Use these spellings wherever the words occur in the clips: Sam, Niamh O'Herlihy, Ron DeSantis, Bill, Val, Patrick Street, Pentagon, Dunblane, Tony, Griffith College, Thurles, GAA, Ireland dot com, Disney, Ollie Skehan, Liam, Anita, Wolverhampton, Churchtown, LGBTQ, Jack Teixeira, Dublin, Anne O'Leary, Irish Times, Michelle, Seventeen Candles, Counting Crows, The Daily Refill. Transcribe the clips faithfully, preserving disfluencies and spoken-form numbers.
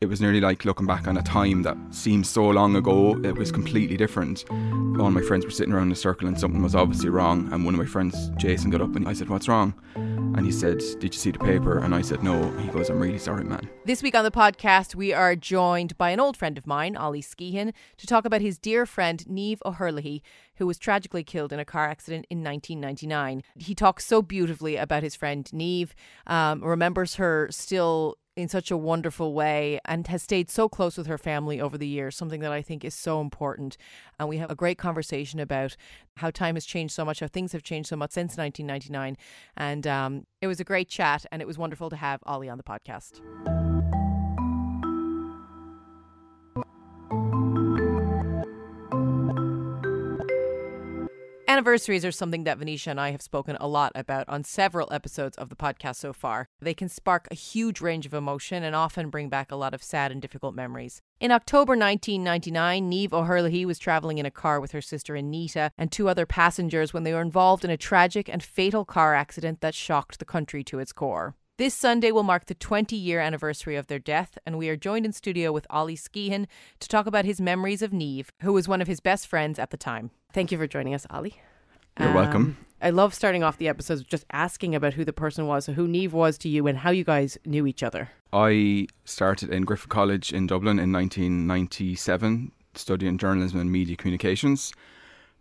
It was nearly like looking back on a time that seemed so long ago. It was completely different. All my friends were sitting around in a circle and something was obviously wrong. And one of my friends, Jason, got up and I said, "What's wrong?" And he said, "Did you see the paper?" And I said, "No." And he goes, "I'm really sorry, man." This week on the podcast, we are joined by an old friend of mine, Ollie Skehan, to talk about his dear friend, Niamh O'Herlihy, who was tragically killed in a car accident in nineteen ninety-nine. He talks so beautifully about his friend, Niamh, um, remembers her still in such a wonderful way and has stayed so close with her family over the years, something that I think is so important. And we have a great conversation about how time has changed so much, how things have changed so much since nineteen ninety-nine. And um, it was a great chat and it was wonderful to have Ollie on the podcast. Anniversaries are something that Venetia and I have spoken a lot about on several episodes of the podcast so far. They can spark a huge range of emotion and often bring back a lot of sad and difficult memories. In October nineteen ninety-nine, Niamh O'Herlihy was travelling in a car with her sister Anita and two other passengers when they were involved in a tragic and fatal car accident that shocked the country to its core. This Sunday will mark the twenty-year anniversary of their death, and we are joined in studio with Ollie Skehan to talk about his memories of Niamh, who was one of his best friends at the time. Thank you for joining us, Ollie. You're um, welcome. I love starting off the episodes just asking about who the person was, so who Niamh was to you and how you guys knew each other. I started in Griffith College in Dublin in nineteen ninety-seven, studying journalism and media communications.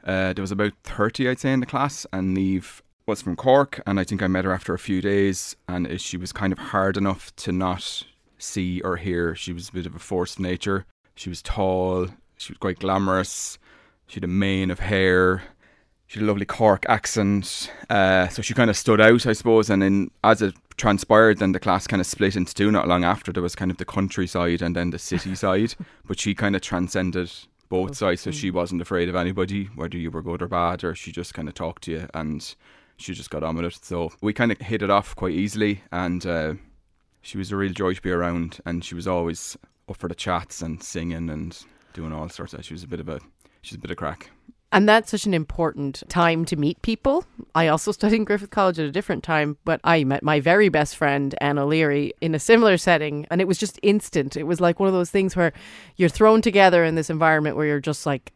Uh, there was about thirty, I'd say, in the class, and Niamh was from Cork, and I think I met her after a few days, and she was kind of hard enough to not see or hear. She was a bit of a force of nature. She was tall, she was quite glamorous, she had a mane of hair, she had a lovely Cork accent, uh, so she kind of stood out, I suppose. And then as it transpired, then the class kind of split into two not long after. There was kind of the countryside and then the city side, but she kind of transcended both sides, so she wasn't afraid of anybody, whether you were good or bad, or she just kind of talked to you, and she just got on with it. So we kind of hit it off quite easily, and uh, she was a real joy to be around, and she was always up for the chats and singing and doing all sorts of. She was a bit of a she's a bit of crack. And that's such an important time to meet people. I also studied in Griffith College at a different time, but I met my very best friend, Anne O'Leary, in a similar setting. And it was just instant. It was like one of those things where you're thrown together in this environment where you're just like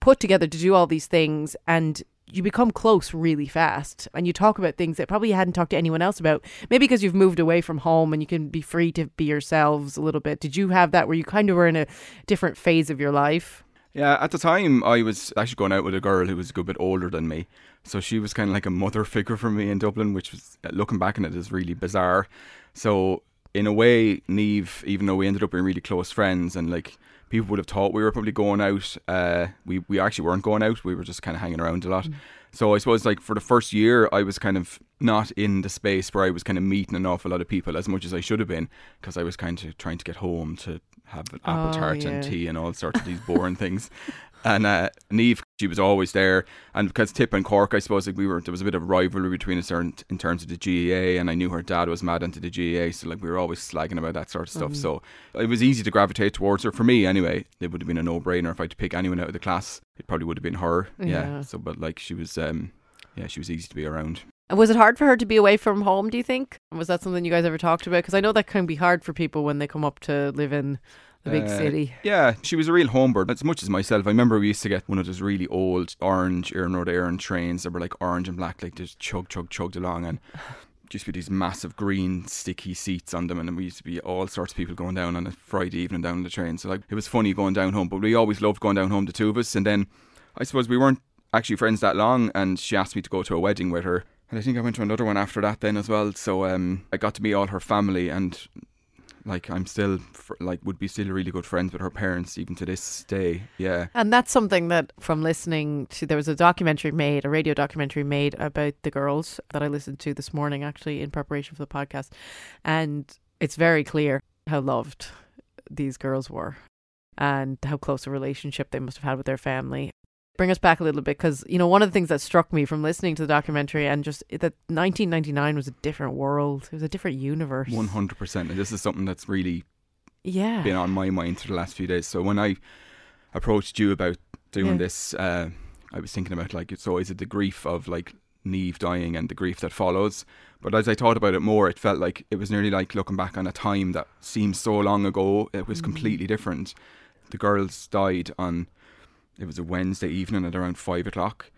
put together to do all these things, and you become close really fast, and you talk about things that probably you hadn't talked to anyone else about, maybe because you've moved away from home and you can be free to be yourselves a little bit. Did you have that where you kind of were in a different phase of your life? Yeah, at the time I was actually going out with a girl who was a good bit older than me. So she was kind of like a mother figure for me in Dublin, which was, looking back on it, is really bizarre. So in a way, Niamh, even though we ended up being really close friends and like people would have thought we were probably going out. Uh, we, we actually weren't going out. We were just kind of hanging around a lot. Mm. So I suppose like for the first year, I was kind of not in the space where I was kind of meeting an awful lot of people as much as I should have been, because I was kind of trying to get home to have an apple oh, tart yeah. and tea and all sorts of these boring things. And uh, Niamh, she was always there. And because Tip and Cork, I suppose, like we were, there was a bit of rivalry between us in terms of the G A A, and I knew her dad was mad into the G A A, so like we were always slagging about that sort of stuff. Mm. So it was easy to gravitate towards her. For me, anyway, it would have been a no-brainer. If I had to pick anyone out of the class, it probably would have been her. Yeah. yeah. So, but like she was, um, yeah, she was easy to be around. Was it hard for her to be away from home, do you think? Was that something you guys ever talked about? Because I know that can be hard for people when they come up to live in the big uh, city. Yeah, she was a real homebird. As much as myself, I remember we used to get one of those really old orange Erin Road Erin trains that were like orange and black, like just chug, chug, chugged along, and just be these massive green sticky seats on them, and we used to be all sorts of people going down on a Friday evening down the train. So like it was funny going down home, but we always loved going down home, the two of us. And then I suppose we weren't actually friends that long, and she asked me to go to a wedding with her. And I think I went to another one after that then as well. So um, I got to meet all her family, and like I'm still fr- like would be still really good friends with her parents even to this day. Yeah. And that's something that from listening to, there was a documentary made, a radio documentary made about the girls that I listened to this morning actually in preparation for the podcast. And it's very clear how loved these girls were and how close a relationship they must have had with their family. Bring us back a little bit, because, you know, one of the things that struck me from listening to the documentary and just that nineteen ninety-nine was a different world. It was a different universe. one hundred percent. And this is something that's really yeah. been on my mind for the last few days. So when I approached you about doing yeah. this, uh, I was thinking about, like, it's always the grief of, like, Niamh dying and the grief that follows. But as I thought about it more, it felt like it was nearly like looking back on a time that seemed so long ago. It was mm. completely different. The girls died on... It was a Wednesday evening at around five o'clock.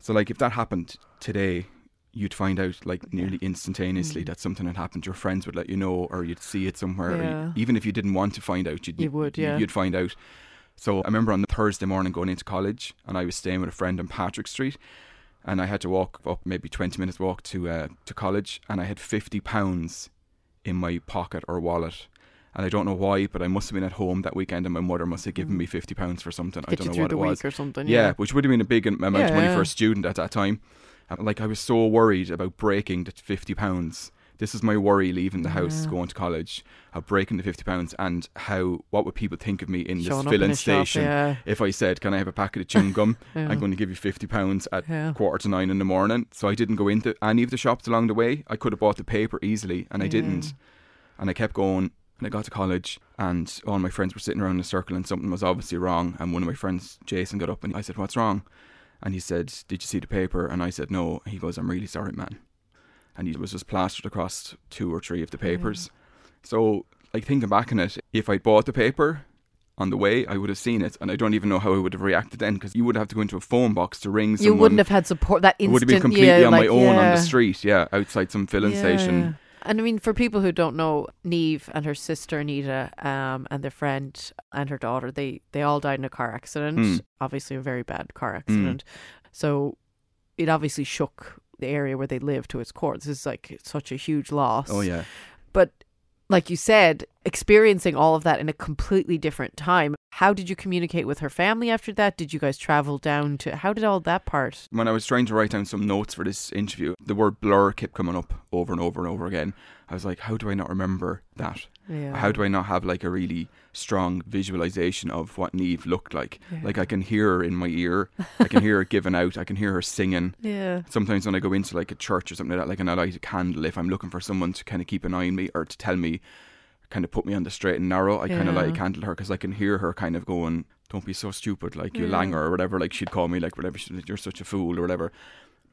So, like, if that happened today, you'd find out, like, nearly instantaneously mm. that something had happened. Your friends would let you know, or you'd see it somewhere. Yeah. Or you, even if you didn't want to find out, you'd, you would, yeah. you'd find out. So I remember on the Thursday morning going into college, and I was staying with a friend on Patrick Street, and I had to walk up, maybe twenty minutes walk to uh, to college, and I had fifty pounds in my pocket or wallet. And I don't know why, but I must have been at home that weekend and my mother must have given me fifty pounds for something. Get I don't you know what the it was. Week or something, yeah. yeah, which would have been a big amount yeah. of money for a student at that time. And, like, I was so worried about breaking the fifty pounds. This is my worry leaving the house, yeah. going to college, of breaking the fifty pounds and how, what would people think of me in Showing this filling in station shop, yeah. if I said, can I have a packet of chewing gum? yeah. I'm going to give you fifty pounds at yeah. quarter to nine in the morning. So I didn't go into any of the shops along the way. I could have bought the paper easily and yeah. I didn't. And I kept going. And I got to college and all my friends were sitting around in a circle and something was obviously wrong. And one of my friends, Jason, got up and I said, what's wrong? And he said, did you see the paper? And I said, no. And he goes, I'm really sorry, man. And he was just plastered across two or three of the papers. Yeah. So, like, thinking back on it, if I'd bought the paper on the way, I would have seen it. And I don't even know how I would have reacted then, because you would have to go into a phone box to ring someone. You wouldn't have had support that instant. It would have been completely yeah, on like, my own yeah. on the street, yeah, outside some filling yeah. station. And I mean, for people who don't know, Niamh and her sister Anita um, and their friend and her daughter, they, they all died in a car accident. Mm. Obviously a very bad car accident. Mm. So it obviously shook the area where they live to its core. This is like such a huge loss. Oh, yeah. But like you said, experiencing all of that in a completely different time. How did you communicate with her family after that? Did you guys travel down to... How did all that part... When I was trying to write down some notes for this interview, the word blur kept coming up over and over and over again. I was like, how do I not remember that? Yeah. How do I not have like a really strong visualization of what Niamh looked like? Yeah. Like I can hear her in my ear. I can hear her giving out. I can hear her singing. Yeah. Sometimes when I go into like a church or something like that, like, and I light a candle, if I'm looking for someone to kind of keep an eye on me or to tell me, kind of put me on the straight and narrow, I yeah. kind of light a candle to her, because I can hear her kind of going, don't be so stupid, like, you yeah. langer or whatever, like she'd call me like whatever, she'd, you're such a fool or whatever.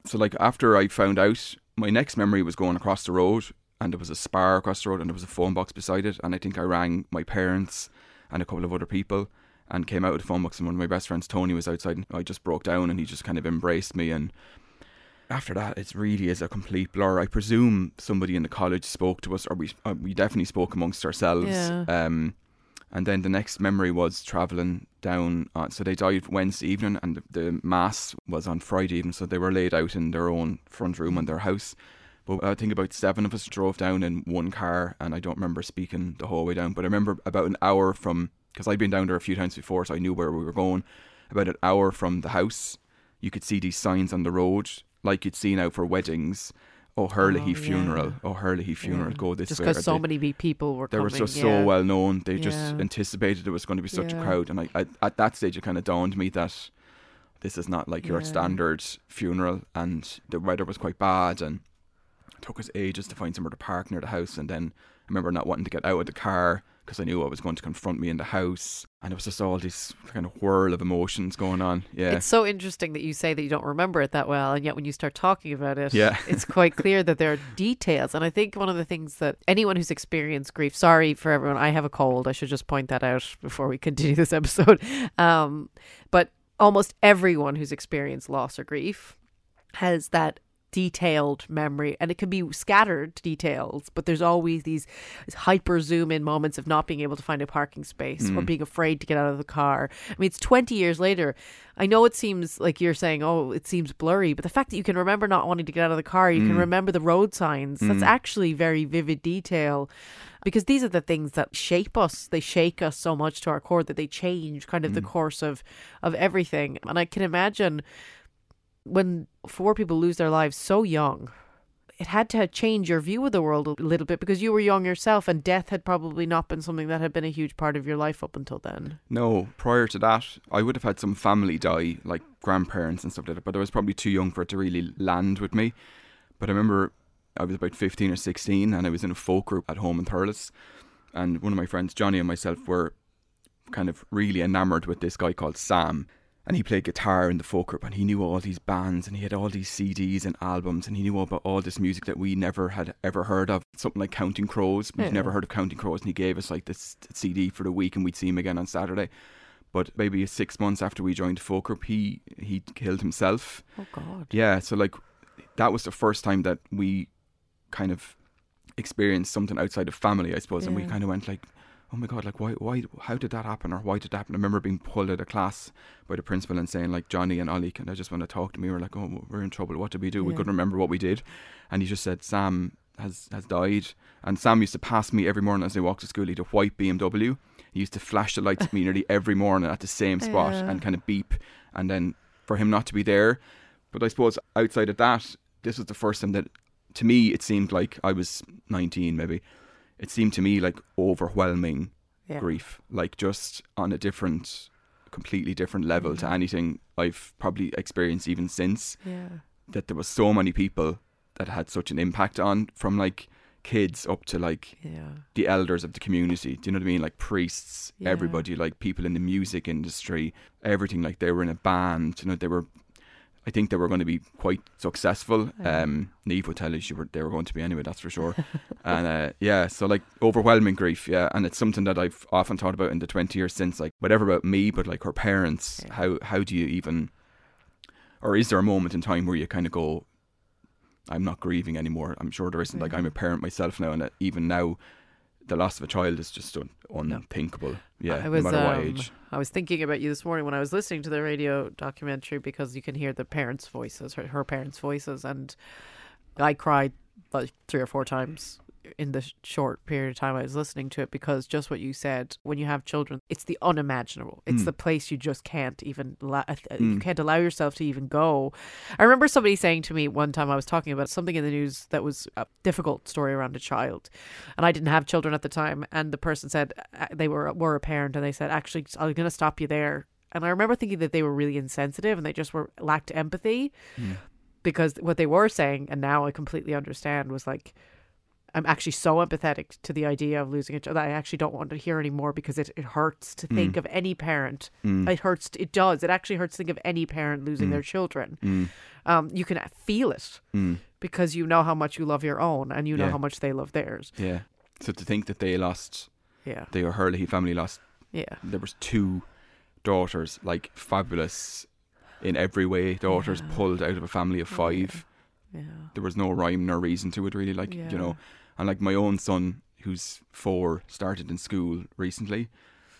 So like after I found out, my next memory was going across the road and there was a Spar across the road and there was a phone box beside it, and I think I rang my parents and a couple of other people and came out of the phone box, and one of my best friends, Tony, was outside, and I just broke down and he just kind of embraced me. And after that, it really is a complete blur. I presume somebody in the college spoke to us, or we uh, we definitely spoke amongst ourselves. Yeah. Um, and then the next memory was travelling down. Uh, so they died Wednesday evening, and the, the mass was on Friday evening. So they were laid out in their own front room in their house. But I think about seven of us drove down in one car, and I don't remember speaking the whole way down. But I remember about an hour from, because I'd been down there a few times before, so I knew where we were going. About an hour from the house, you could see these signs on the road, like you'd see now for weddings, O'Herlihy oh, yeah. funeral, O'Herlihy funeral, yeah. go this just way. Just because so they, many people were they coming. They were just yeah. so well known. They yeah. just anticipated there was going to be such yeah. a crowd. And I, I, at that stage, it kind of dawned me that this is not like your yeah. standard funeral. And the weather was quite bad. And it took us ages to find somewhere to park near the house. And then I remember not wanting to get out of the car, because I knew what was going to confront me in the house. And it was just all this kind of whirl of emotions going on. Yeah, it's so interesting that you say that you don't remember it that well, and yet when you start talking about it, yeah. it's quite clear that there are details. And I think one of the things that anyone who's experienced grief, sorry for everyone, I have a cold, I should just point that out before we continue this episode. Um, but almost everyone who's experienced loss or grief has that detailed memory, and it can be scattered details, but there's always these hyper zoom in moments of not being able to find a parking space mm. or being afraid to get out of the car. I mean, it's twenty years later. I know it seems like you're saying, oh, it seems blurry, but the fact that you can remember not wanting to get out of the car, you mm. can remember the road signs, mm. that's actually very vivid detail, because these are the things that shape us. They shake us so much to our core that they change kind of mm. the course of, of everything. And I can imagine when four people lose their lives so young, it had to change your view of the world a little bit, because you were young yourself and death had probably not been something that had been a huge part of your life up until then. No, prior to that, I would have had some family die, like grandparents and stuff like that, but I was probably too young for it to really land with me. But I remember I was about fifteen or sixteen and I was in a folk group at home in Thurles, and one of my friends, Johnny, and myself were kind of really enamoured with this guy called Sam. And he played guitar in the folk group, and he knew all these bands, and he had all these C Ds and albums, and he knew all about all this music that we never had ever heard of. Something like Counting Crows. We'd yeah. never heard of Counting Crows, and he gave us like this C D for the week, and we'd see him again on Saturday. But maybe six months after we joined the folk group, he, he killed himself. Oh, God. Yeah, so like that was the first time that we kind of experienced something outside of family, I suppose. Yeah. And we kind of went like, oh my God, like why, why, how did that happen, or why did that happen? I remember being pulled out of class by the principal and saying like, Johnny and Ollie, can I just want to talk to me? We were like, oh, we're in trouble. What did we do? Yeah. We couldn't remember what we did. And he just said, Sam has, has died. And Sam used to pass me every morning as I walked to school. He had a white B M W. He used to flash the lights at me nearly every morning at the same spot yeah. and kind of beep. And then for him not to be there. But I suppose outside of that, this was the first time that to me, it seemed like I was nineteen maybe. It seemed to me like overwhelming yeah. grief, like just on a different, completely different level mm-hmm. to anything I've probably experienced even since. Yeah. That there was so many people that had such an impact on, from like kids up to like yeah. the elders of the community. Do you know what I mean? Like priests, yeah. everybody, like people in the music industry, everything. Like they were in a band, you know, they were, I think they were going to be quite successful. Um, Niamh would tell you she were, they were going to be anyway, that's for sure. and uh, yeah, so like overwhelming grief, yeah. And it's something that I've often thought about in the twenty years since, like whatever about me, but like her parents, yeah. how, how do you even, or is there a moment in time where you kind of go, I'm not grieving anymore. I'm sure there isn't. Yeah. Like I'm a parent myself now, and even now, the loss of a child is just un- unthinkable. Yeah, was, no matter what um, age. I was thinking about you this morning when I was listening to the radio documentary, because you can hear the parents' voices, her, her parents' voices, and I cried like three or four times in the short period of time I was listening to it, because just what you said, when you have children, it's the unimaginable. It's mm. the place you just can't even, la- mm. you can't allow yourself to even go. I remember somebody saying to me one time, I was talking about something in the news that was a difficult story around a child, and I didn't have children at the time, and the person said, they were, were a parent, and they said, actually, I'm going to stop you there. And I remember thinking that they were really insensitive and they just were lacked empathy mm. because what they were saying, and now I completely understand, was like, I'm actually so empathetic to the idea of losing a child that I actually don't want to hear anymore, because it, it hurts to think mm. of any parent. Mm. It hurts. It does. It actually hurts to think of any parent losing mm. their children. Mm. Um, you can feel it mm. because you know how much you love your own, and you know yeah. how much they love theirs. Yeah. So to think that they lost, yeah, the O'Herlihy family lost. Yeah. There was two daughters, like fabulous in every way. Daughters yeah. pulled out of a family of five. Yeah. There was no rhyme nor reason to it, really. Like, yeah. you know. And like my own son, who's four, started in school recently,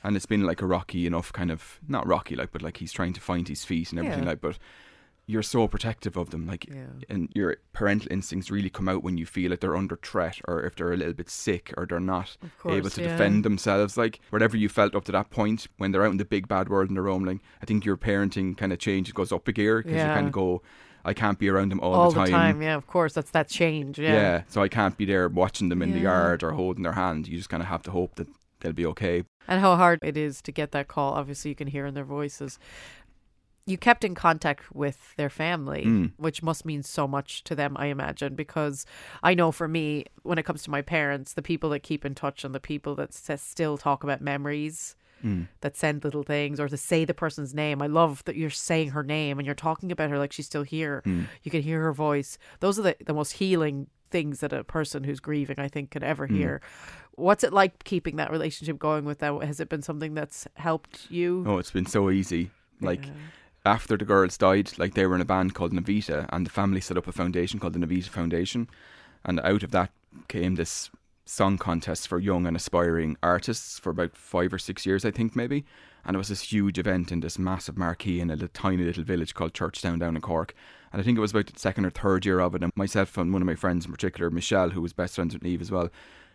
and it's been like a rocky enough kind of, not rocky like, but like he's trying to find his feet and everything yeah. like, but you're so protective of them, like yeah. and your parental instincts really come out when you feel like they're under threat, or if they're a little bit sick, or they're not course, able to yeah. defend themselves, like whatever you felt up to that point. When they're out in the big bad world and they're roaming, I think your parenting kind of change, it goes up a gear, because yeah. you kind of go, I can't be around them all, all the time. All the time, yeah, of course. That's that change, yeah. Yeah, so I can't be there watching them in yeah. the yard or holding their hand. You just kind of have to hope that they'll be okay. And how hard it is to get that call. Obviously, you can hear in their voices. You kept in contact with their family, mm. which must mean so much to them, I imagine, because I know for me, when it comes to my parents, the people that keep in touch and the people that still talk about memories, Mm. that send little things, or to say the person's name. I love that you're saying her name and you're talking about her like she's still here. Mm. You can hear her voice. Those are the, the most healing things that a person who's grieving, I think, could ever mm. hear. What's it like keeping that relationship going with them? Has it been something that's helped you? Oh, it's been so easy. Like yeah. after the girls died, like, they were in a band called Navita, and the family set up a foundation called the Navita Foundation, and out of that came this song contest for young and aspiring artists for about five or six years, I think, maybe. And it was this huge event in this massive marquee in a little, tiny little village called Churchtown down in Cork. And I think it was about the second or third year of it. And myself and one of my friends in particular, Michelle, who was best friends with Niamh as well,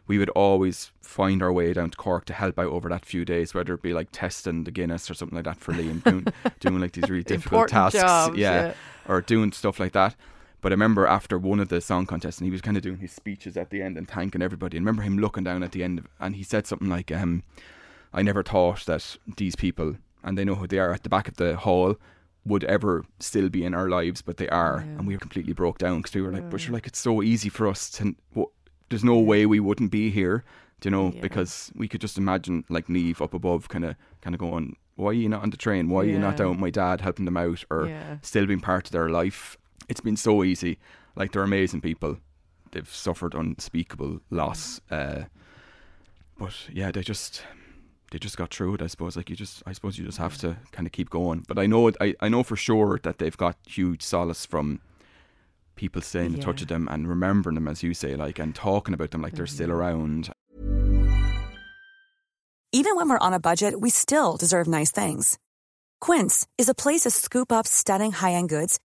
we would always find our way down to Cork to help out over that few days, whether it be like testing the Guinness or something like that for Liam, doing, doing like these really difficult important tasks. Jobs, yeah, yeah. Or doing stuff like that. But I remember after one of the song contests, and he was kind of doing his speeches at the end and thanking everybody. And I remember him looking down at the end, of, and he said something like, um, I never thought that these people, and they know who they are at the back of the hall, would ever still be in our lives, but they are. Yeah. And we were completely broke down, because we were like, yeah. but you're like, it's so easy for us to, well, there's no way we wouldn't be here, do you know, yeah. because we could just imagine like Niamh up above kind of kind of going, why are you not on the train? Why are yeah. you not down with my dad helping them out, or yeah. still being part of their life? It's been so easy. Like, they're amazing people. They've suffered unspeakable loss. Uh, but yeah, they just they just got through it, I suppose. Like, you just, I suppose you just have to kind of keep going. But I know, I, I know for sure that they've got huge solace from people staying yeah. in touch with them and remembering them, as you say, like, and talking about them like mm-hmm. they're still around. Even when we're on a budget, we still deserve nice things. Quince is a place to scoop up stunning high-end goods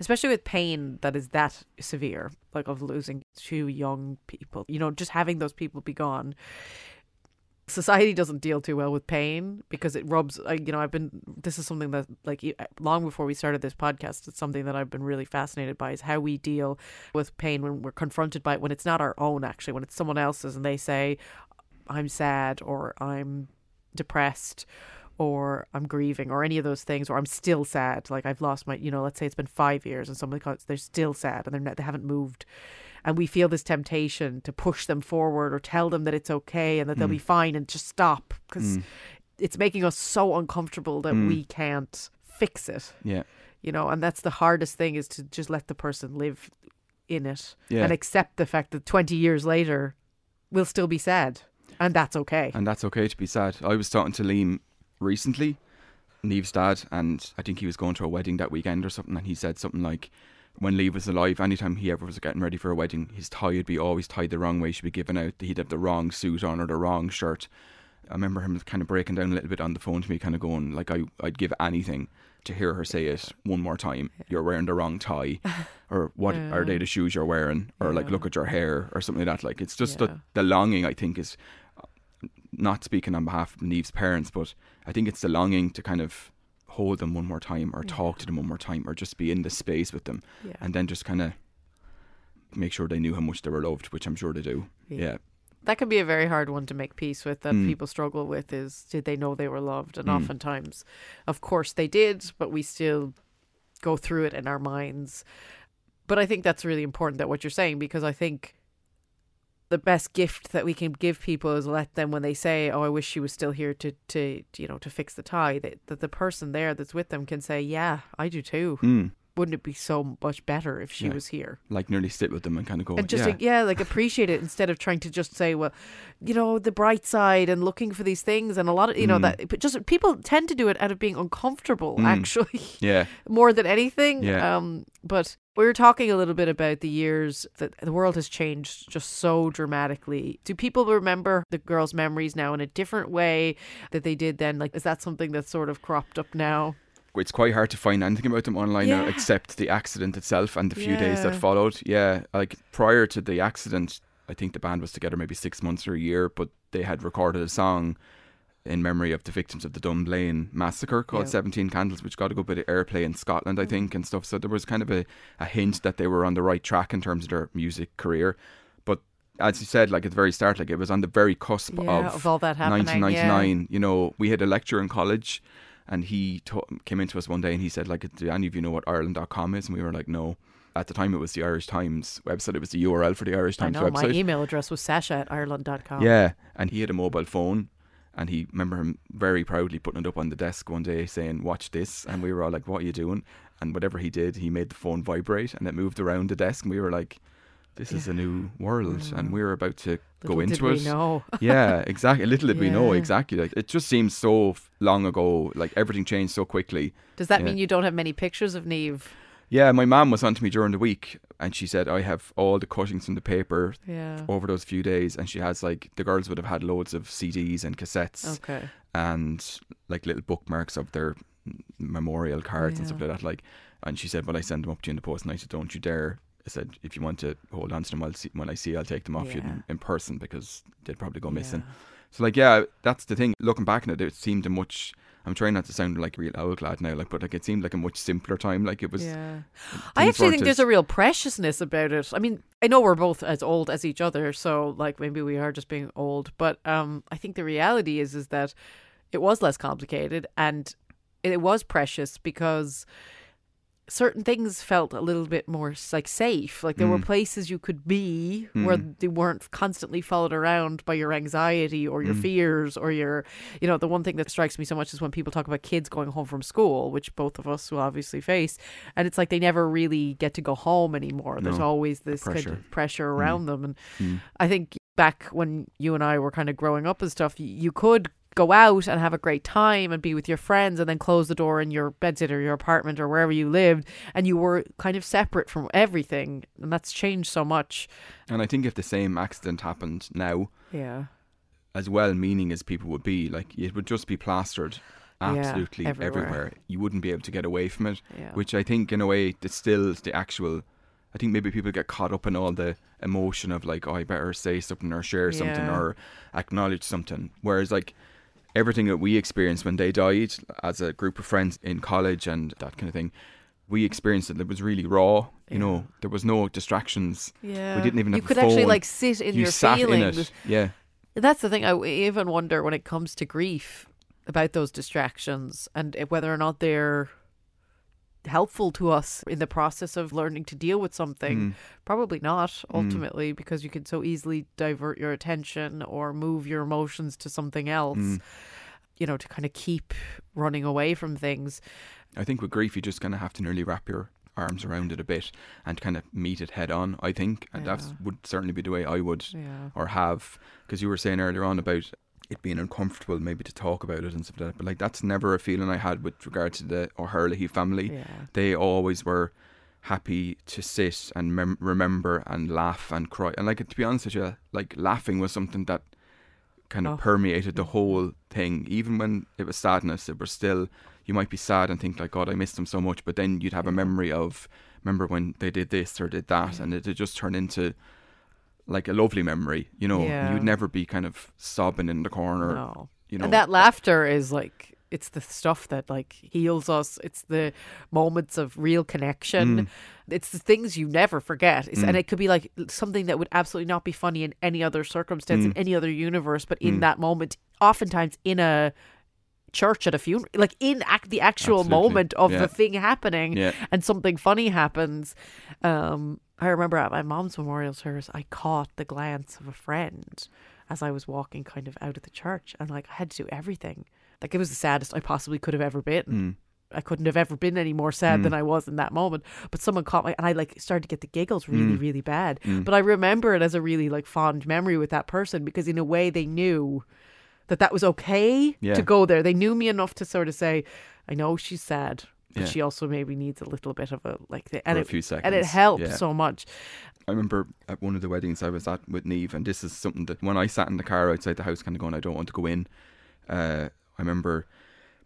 Especially with pain that is that severe, like of losing two young people, you know, just having those people be gone. Society doesn't deal too well with pain because it rubs, you know, I've been, this is something that, like, long before we started this podcast, it's something that I've been really fascinated by, is how we deal with pain when we're confronted by it, when it's not our own, actually, when it's someone else's and they say, I'm sad, or I'm depressed, or I'm grieving, or any of those things, or I'm still sad, like I've lost my, you know, let's say it's been five years and somebody calls, they're still sad and they're not, they haven't moved, and we feel this temptation to push them forward or tell them that it's okay and that mm. they'll be fine and just stop, because mm. it's making us so uncomfortable that mm. we can't fix it, yeah, you know, and that's the hardest thing, is to just let the person live in it yeah. and accept the fact that twenty years later we'll still be sad, and that's okay and that's okay to be sad. I was talking to Liam recently, Niamh's dad, and I think he was going to a wedding that weekend or something, and he said something like, when Liam was alive, anytime he ever was getting ready for a wedding, his tie would be always tied the wrong way, should be given out, he'd have the wrong suit on or the wrong shirt. I remember him kind of breaking down a little bit on the phone to me, kind of going like, I, I'd give anything to hear her say it one more time, you're wearing the wrong tie, or what yeah. are they the shoes you're wearing, or yeah. like, look at your hair, or something like that. Like, it's just yeah. the, the longing, I think, is, not speaking on behalf of Niamh's parents, but I think it's the longing to kind of hold them one more time, or yeah. talk to them one more time, or just be in this space with them yeah. and then just kind of make sure they knew how much they were loved, which I'm sure they do. Yeah. yeah. That can be a very hard one to make peace with, that mm. people struggle with, is did they know they were loved? And mm. oftentimes, of course they did, but we still go through it in our minds. But I think that's really important, that what you're saying, because I think the best gift that we can give people is let them, when they say, oh, I wish she was still here to, to you know, to fix the tie, that, that the person there that's with them can say, yeah, I do too. Mm. Wouldn't it be so much better if she yeah. was here? Like, nearly sit with them and kind of go, and just yeah. Like, yeah, like appreciate it instead of trying to just say, well, you know, the bright side and looking for these things, and a lot of, you mm. know, that, but just people tend to do it out of being uncomfortable, mm. actually. Yeah. More than anything. Yeah. Um, but we were talking a little bit about the years that the world has changed just so dramatically. Do people remember the girls' memories now in a different way that they did then? Like, is that something that's sort of cropped up now? It's quite hard to find anything about them online yeah. now, except the accident itself and the few yeah. days that followed. Yeah, like prior to the accident, I think the band was together maybe six months or a year, but they had recorded a song in memory of the victims of the Dunblane massacre called yeah. Seventeen Candles, which got a good bit of airplay in Scotland, I think, and stuff. So there was kind of a, a hint that they were on the right track in terms of their music career. But as you said, like at the very start, like it was on the very cusp yeah, of, of all that happening, nineteen ninety-nine. Yeah. You know, we had a lecturer in college, and he ta- came into us one day and he said, like, do any of you know what Ireland dot com is? And we were like, no. at the time it was the Irish Times website. It was the U R L for the Irish Times I know, website. My email address was sasha at ireland dot com. Yeah, and he had a mobile phone, and he remember him very proudly putting it up on the desk one day saying, "Watch this," and we were all like, "What are you doing?" And whatever he did, he made the phone vibrate, and it moved around the desk, and we were like, this yeah. is a new world, mm. and we're about to little go into it. Little did we know. Yeah, exactly. Little did yeah. we know, exactly. Like, it just seems so f- long ago, like everything changed so quickly. Does that yeah. mean you don't have many pictures of Niamh? Yeah, my mum was on to me during the week, and she said, I have all the cuttings from the paper yeah. over those few days, and she has, like, the girls would have had loads of C Ds and cassettes okay. and, like, little bookmarks of their memorial cards yeah. and stuff like that. Like, and she said, well, I send them up to you in the post, and I said, don't you dare. I said, if you want to hold on to them, I'll see, when I see you, I'll take them off yeah. you in, in person, because they'd probably go missing. Yeah. So, like, yeah, that's the thing. Looking back on it, it seemed a much... I'm trying not to sound like a real owlglad now, like, but like it seemed like a much simpler time. Like it was... Yeah. I actually think there's a real preciousness about it. I mean, I know we're both as old as each other, so like maybe we are just being old. But um, I think the reality is, is that it was less complicated, and it was precious because... certain things felt a little bit more like safe. Like there mm. were places you could be mm. where they weren't constantly followed around by your anxiety or your mm. fears or your, you know, the one thing that strikes me so much is when people talk about kids going home from school, which both of us will obviously face. And it's like they never really get to go home anymore. No. There's always this pressure. kind of pressure around mm. them. And mm. I think back when you and I were kind of growing up and stuff, you could go out and have a great time and be with your friends and then close the door in your bedsit or your apartment or wherever you lived, and you were kind of separate from everything, and that's changed so much. And I think if the same accident happened now, yeah, as well-meaning as people would be, like it would just be plastered absolutely yeah, everywhere. everywhere. You wouldn't be able to get away from it, yeah. which I think in a way distills the actual... I think maybe people get caught up in all the emotion of like, oh, I better say something or share yeah. something or acknowledge something. Whereas like... everything that we experienced when they died as a group of friends in college and that kind of thing, we experienced it. It was really raw. You yeah. know, there was no distractions. Yeah. We didn't even have you a phone. You could actually like sit in you your sat feelings. In it. Yeah. That's the thing. I even wonder when it comes to grief about those distractions and whether or not they're helpful to us in the process of learning to deal with something. Mm. Probably not ultimately mm. because you can so easily divert your attention or move your emotions to something else, mm. you know, to kind of keep running away from things. I think with grief, you just kind of have to nearly wrap your arms around it a bit and kind of meet it head on, I think. And yeah. that would certainly be the way I would yeah. or have, because you were saying earlier on about it being uncomfortable maybe to talk about it and stuff like that, but like that's never a feeling I had with regard to the O'Herlihy family. Yeah. They always were happy to sit and mem- remember and laugh and cry, and like to be honest with you, like laughing was something that kind of oh. permeated the whole thing. Even when it was sadness, it was still, you might be sad and think like, God, I missed them so much, but then you'd have yeah. a memory of, remember when they did this or did that, yeah. and it, it just turned into like a lovely memory, you know, yeah. you'd never be kind of sobbing in the corner, no. you know. And that laughter is like, it's the stuff that like heals us. It's the moments of real connection. Mm. It's the things you never forget. It's, mm. And it could be like something that would absolutely not be funny in any other circumstance, mm. in any other universe, but in mm. that moment, oftentimes in a church at a funeral, like in act the actual absolutely. Moment of yeah. the thing happening yeah. and something funny happens. Um, I remember at my mom's memorial service, I caught the glance of a friend as I was walking kind of out of the church. And like, I had to do everything. Like, it was the saddest I possibly could have ever been. Mm. I couldn't have ever been any more sad mm. than I was in that moment. But someone caught me and I like started to get the giggles really, mm. really bad. Mm. But I remember it as a really like fond memory with that person, because in a way they knew that that was okay yeah. to go there. They knew me enough to sort of say, I know she's sad. But yeah. she also maybe needs a little bit of a like the, and, a it, few seconds. And it helps yeah. so much. I remember at one of the weddings I was at with Niamh, and this is something that when I sat in the car outside the house kind of going, I don't want to go in. Uh, I remember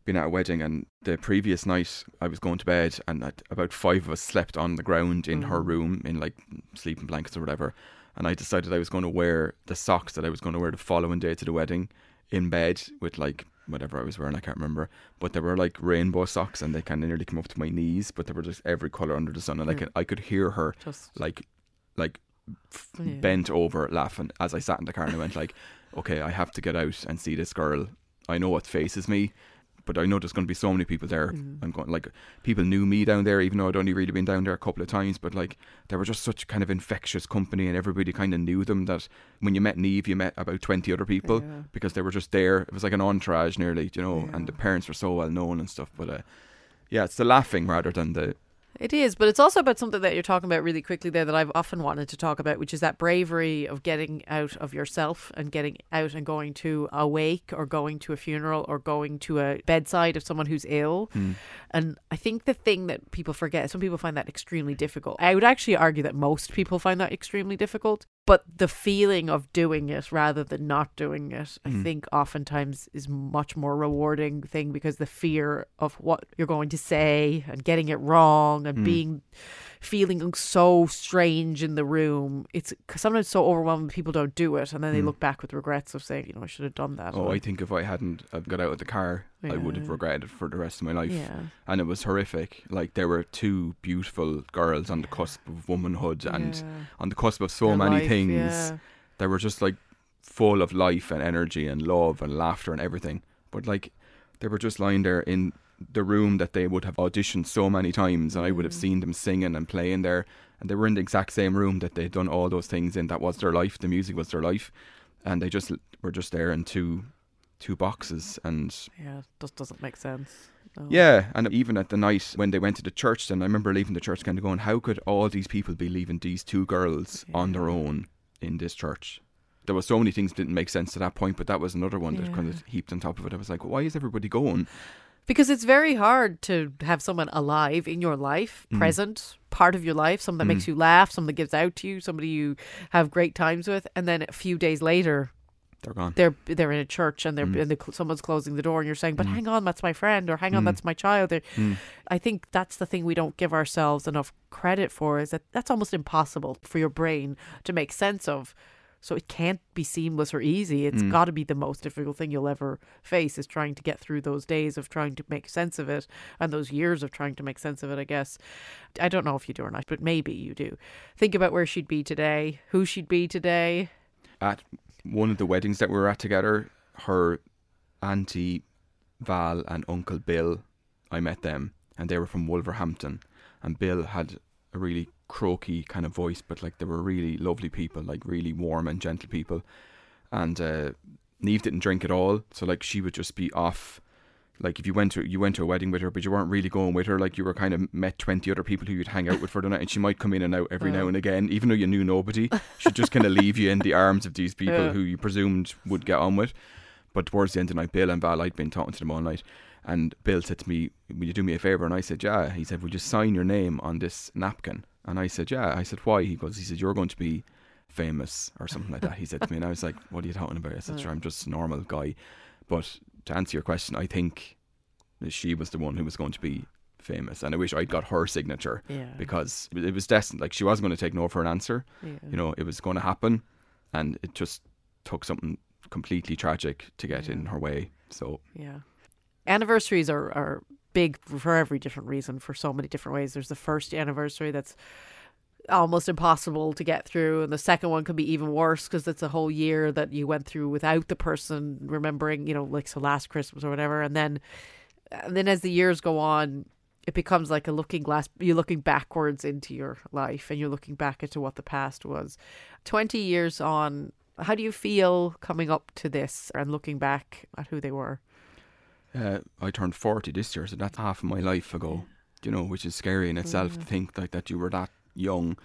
being at a wedding, and the previous night I was going to bed, and I'd, about five of us slept on the ground in mm. her room in like sleeping blankets or whatever. And I decided I was going to wear the socks that I was going to wear the following day to the wedding in bed with like whatever I was wearing, I can't remember, but they were like rainbow socks, and they kind of nearly came up to my knees, but they were just every colour under the sun, and like mm. I could hear her just like like f- yeah. bent over laughing as I sat in the car, and I went like, okay, I have to get out and see this girl. I know it faces me, but I know there's going to be so many people there. Mm. I'm going, like, people knew me down there, even though I'd only really been down there a couple of times, but like they were just such kind of infectious company, and everybody kind of knew them, that when you met Niamh, you met about twenty other people, yeah, because they were just there. It was like an entourage nearly, you know, yeah, and the parents were so well known and stuff. But uh, yeah, it's the laughing rather than the... It is, but it's also about something that you're talking about really quickly there that I've often wanted to talk about, which is that bravery of getting out of yourself and getting out and going to a wake or going to a funeral or going to a bedside of someone who's ill. Mm. And I think the thing that people forget, some people find that extremely difficult. I would actually argue that most people find that extremely difficult, but the feeling of doing it rather than not doing it, I mm. think oftentimes is much more rewarding thing, because the fear of what you're going to say and getting it wrong and being feeling so strange in the room, it's sometimes so overwhelming people don't do it, and then they mm. look back with regrets of saying, you know, I should have done that. Oh, or... I think if I hadn't I've got out of the car, yeah, I would have regretted it for the rest of my life. Yeah. And it was horrific. Like, there were two beautiful girls on the cusp of womanhood, and yeah, on the cusp of so Their many life, things. Yeah. They were just like full of life and energy and love and laughter and everything, but like they were just lying there in the room that they would have auditioned so many times, and I would have seen them singing and playing there, and they were in the exact same room that they'd done all those things in. That was their life. The music was their life, and they just were just there in two two boxes. And yeah, just doesn't make sense. No. Yeah, and even at the night when they went to the church, then I remember leaving the church kind of going, how could all these people be leaving these two girls yeah. on their own in this church? There were so many things that didn't make sense at that point, but that was another one yeah. that kind of heaped on top of it. I was like, why is everybody going? Because it's very hard to have someone alive in your life, mm. present, part of your life, something that mm. makes you laugh, something that gives out to you, somebody you have great times with, and then a few days later, they're gone. They're they're in a church, and they're, mm. and they're someone's closing the door, and you're saying, "But mm. hang on, that's my friend," or "Hang on, mm. that's my child." Or, mm. I think that's the thing we don't give ourselves enough credit for, is that that's almost impossible for your brain to make sense of. So it can't be seamless or easy. It's mm. got to be the most difficult thing you'll ever face, is trying to get through those days of trying to make sense of it, and those years of trying to make sense of it, I guess. I don't know if you do or not, but maybe you do. Think about where she'd be today, who she'd be today. At one of the weddings that we were at together, her auntie Val and uncle Bill, I met them, and they were from Wolverhampton. And Bill had a really croaky kind of voice, but like they were really lovely people, like really warm and gentle people. And uh, Niamh didn't drink at all, so like she would just be off. Like if you went to you went to a wedding with her, but you weren't really going with her, like you were kind of met twenty other people who you'd hang out with for the night, and she might come in and out every yeah. now and again, even though you knew nobody. She'd just kind of leave you in the arms of these people yeah. who you presumed would get on with. But towards the end of the night, Bill and Val, I'd been talking to them all night, and Bill said to me, "Will you do me a favour?" And I said, "Yeah." He said, "Will you sign your name on this napkin?" And I said, "Yeah." I said, "Why?" He goes, he said, "You're going to be famous," or something like that, he said to me. And I was like, "What are you talking about?" I said, "Sure, I'm just a normal guy." But to answer your question, I think she was the one who was going to be famous, and I wish I'd got her signature yeah. because it was destined. Like, she wasn't going to take no for an answer. Yeah. You know, it was going to happen, and it just took something completely tragic to get yeah. in her way. So yeah, anniversaries are, are big for every different reason, for so many different ways. There's the first anniversary that's almost impossible to get through, and the second one could be even worse, because it's a whole year that you went through without the person remembering, you know, like, so last Christmas or whatever. And then and then as the years go on, it becomes like a looking glass. You're looking backwards into your life, and you're looking back into what the past was. twenty years on, how do you feel coming up to this and looking back at who they were? Uh, I turned forty this year, so that's half of my life ago, you know, which is scary in itself yeah. to think like that you were that young,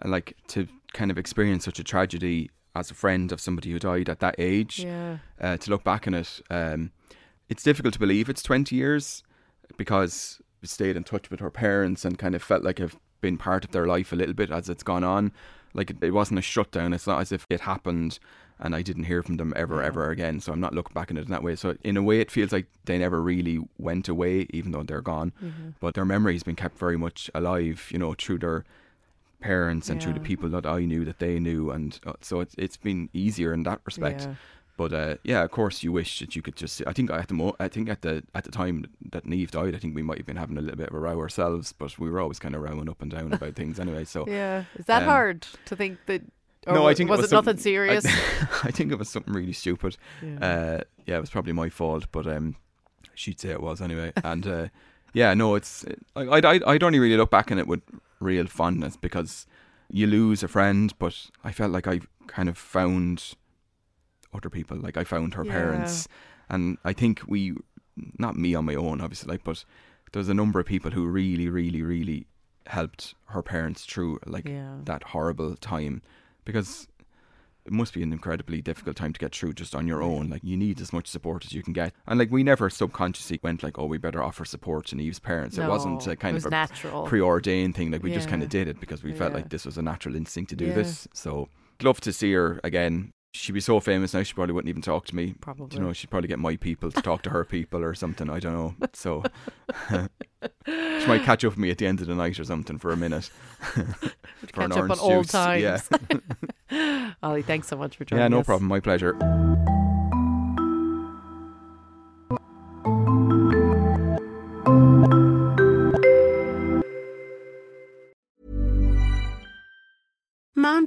and like to kind of experience such a tragedy as a friend of somebody who died at that age. Yeah. Uh, to look back on it, um, it's difficult to believe it's twenty years, because I stayed in touch with her parents and kind of felt like I've been part of their life a little bit as it's gone on. Like, it wasn't a shutdown. It's not as if it happened and I didn't hear from them ever, yeah. ever again. So I'm not looking back on it in that way. So in a way, it feels like they never really went away, even though they're gone. Mm-hmm. But their memory has been kept very much alive, you know, through their parents and yeah. through the people that I knew, that they knew. And so it's it's been easier in that respect. Yeah. But uh, yeah, of course, you wish that you could just... I think at the mo- I think at the at the time that Niamh died, I think we might have been having a little bit of a row ourselves, but we were always kind of rowing up and down about things anyway. So yeah, is that um, hard to think that? Or no, I think was it, was it nothing serious. I, I think it was something really stupid. Yeah. Uh, yeah, it was probably my fault, but um, she'd say it was anyway. And uh, yeah, no, it's it, I I I'd only really look back on it with real fondness because you lose a friend, but I felt like I kind of found other people. Like I found her yeah. parents, and I think we, not me on my own, obviously, like, but there's a number of people who really, really, really helped her parents through like yeah. that horrible time, because it must be an incredibly difficult time to get through just on your own. Like you need as much support as you can get. And like we never subconsciously went like, oh, we better offer support to Niamh's parents. No, it wasn't a kind of a natural. preordained thing. Like we yeah. just kind of did it because we yeah. felt like this was a natural instinct to do yeah. this. So I'd love to see her again. She'd be so famous now she probably wouldn't even talk to me. Probably. You know, she'd probably get my people to talk to her people or something. I don't know. So she might catch up with me at the end of the night or something for a minute. for an orange juice. Catch up on old times. Yeah. Ollie, thanks so much for joining us. Yeah, no us. problem. My pleasure. Mom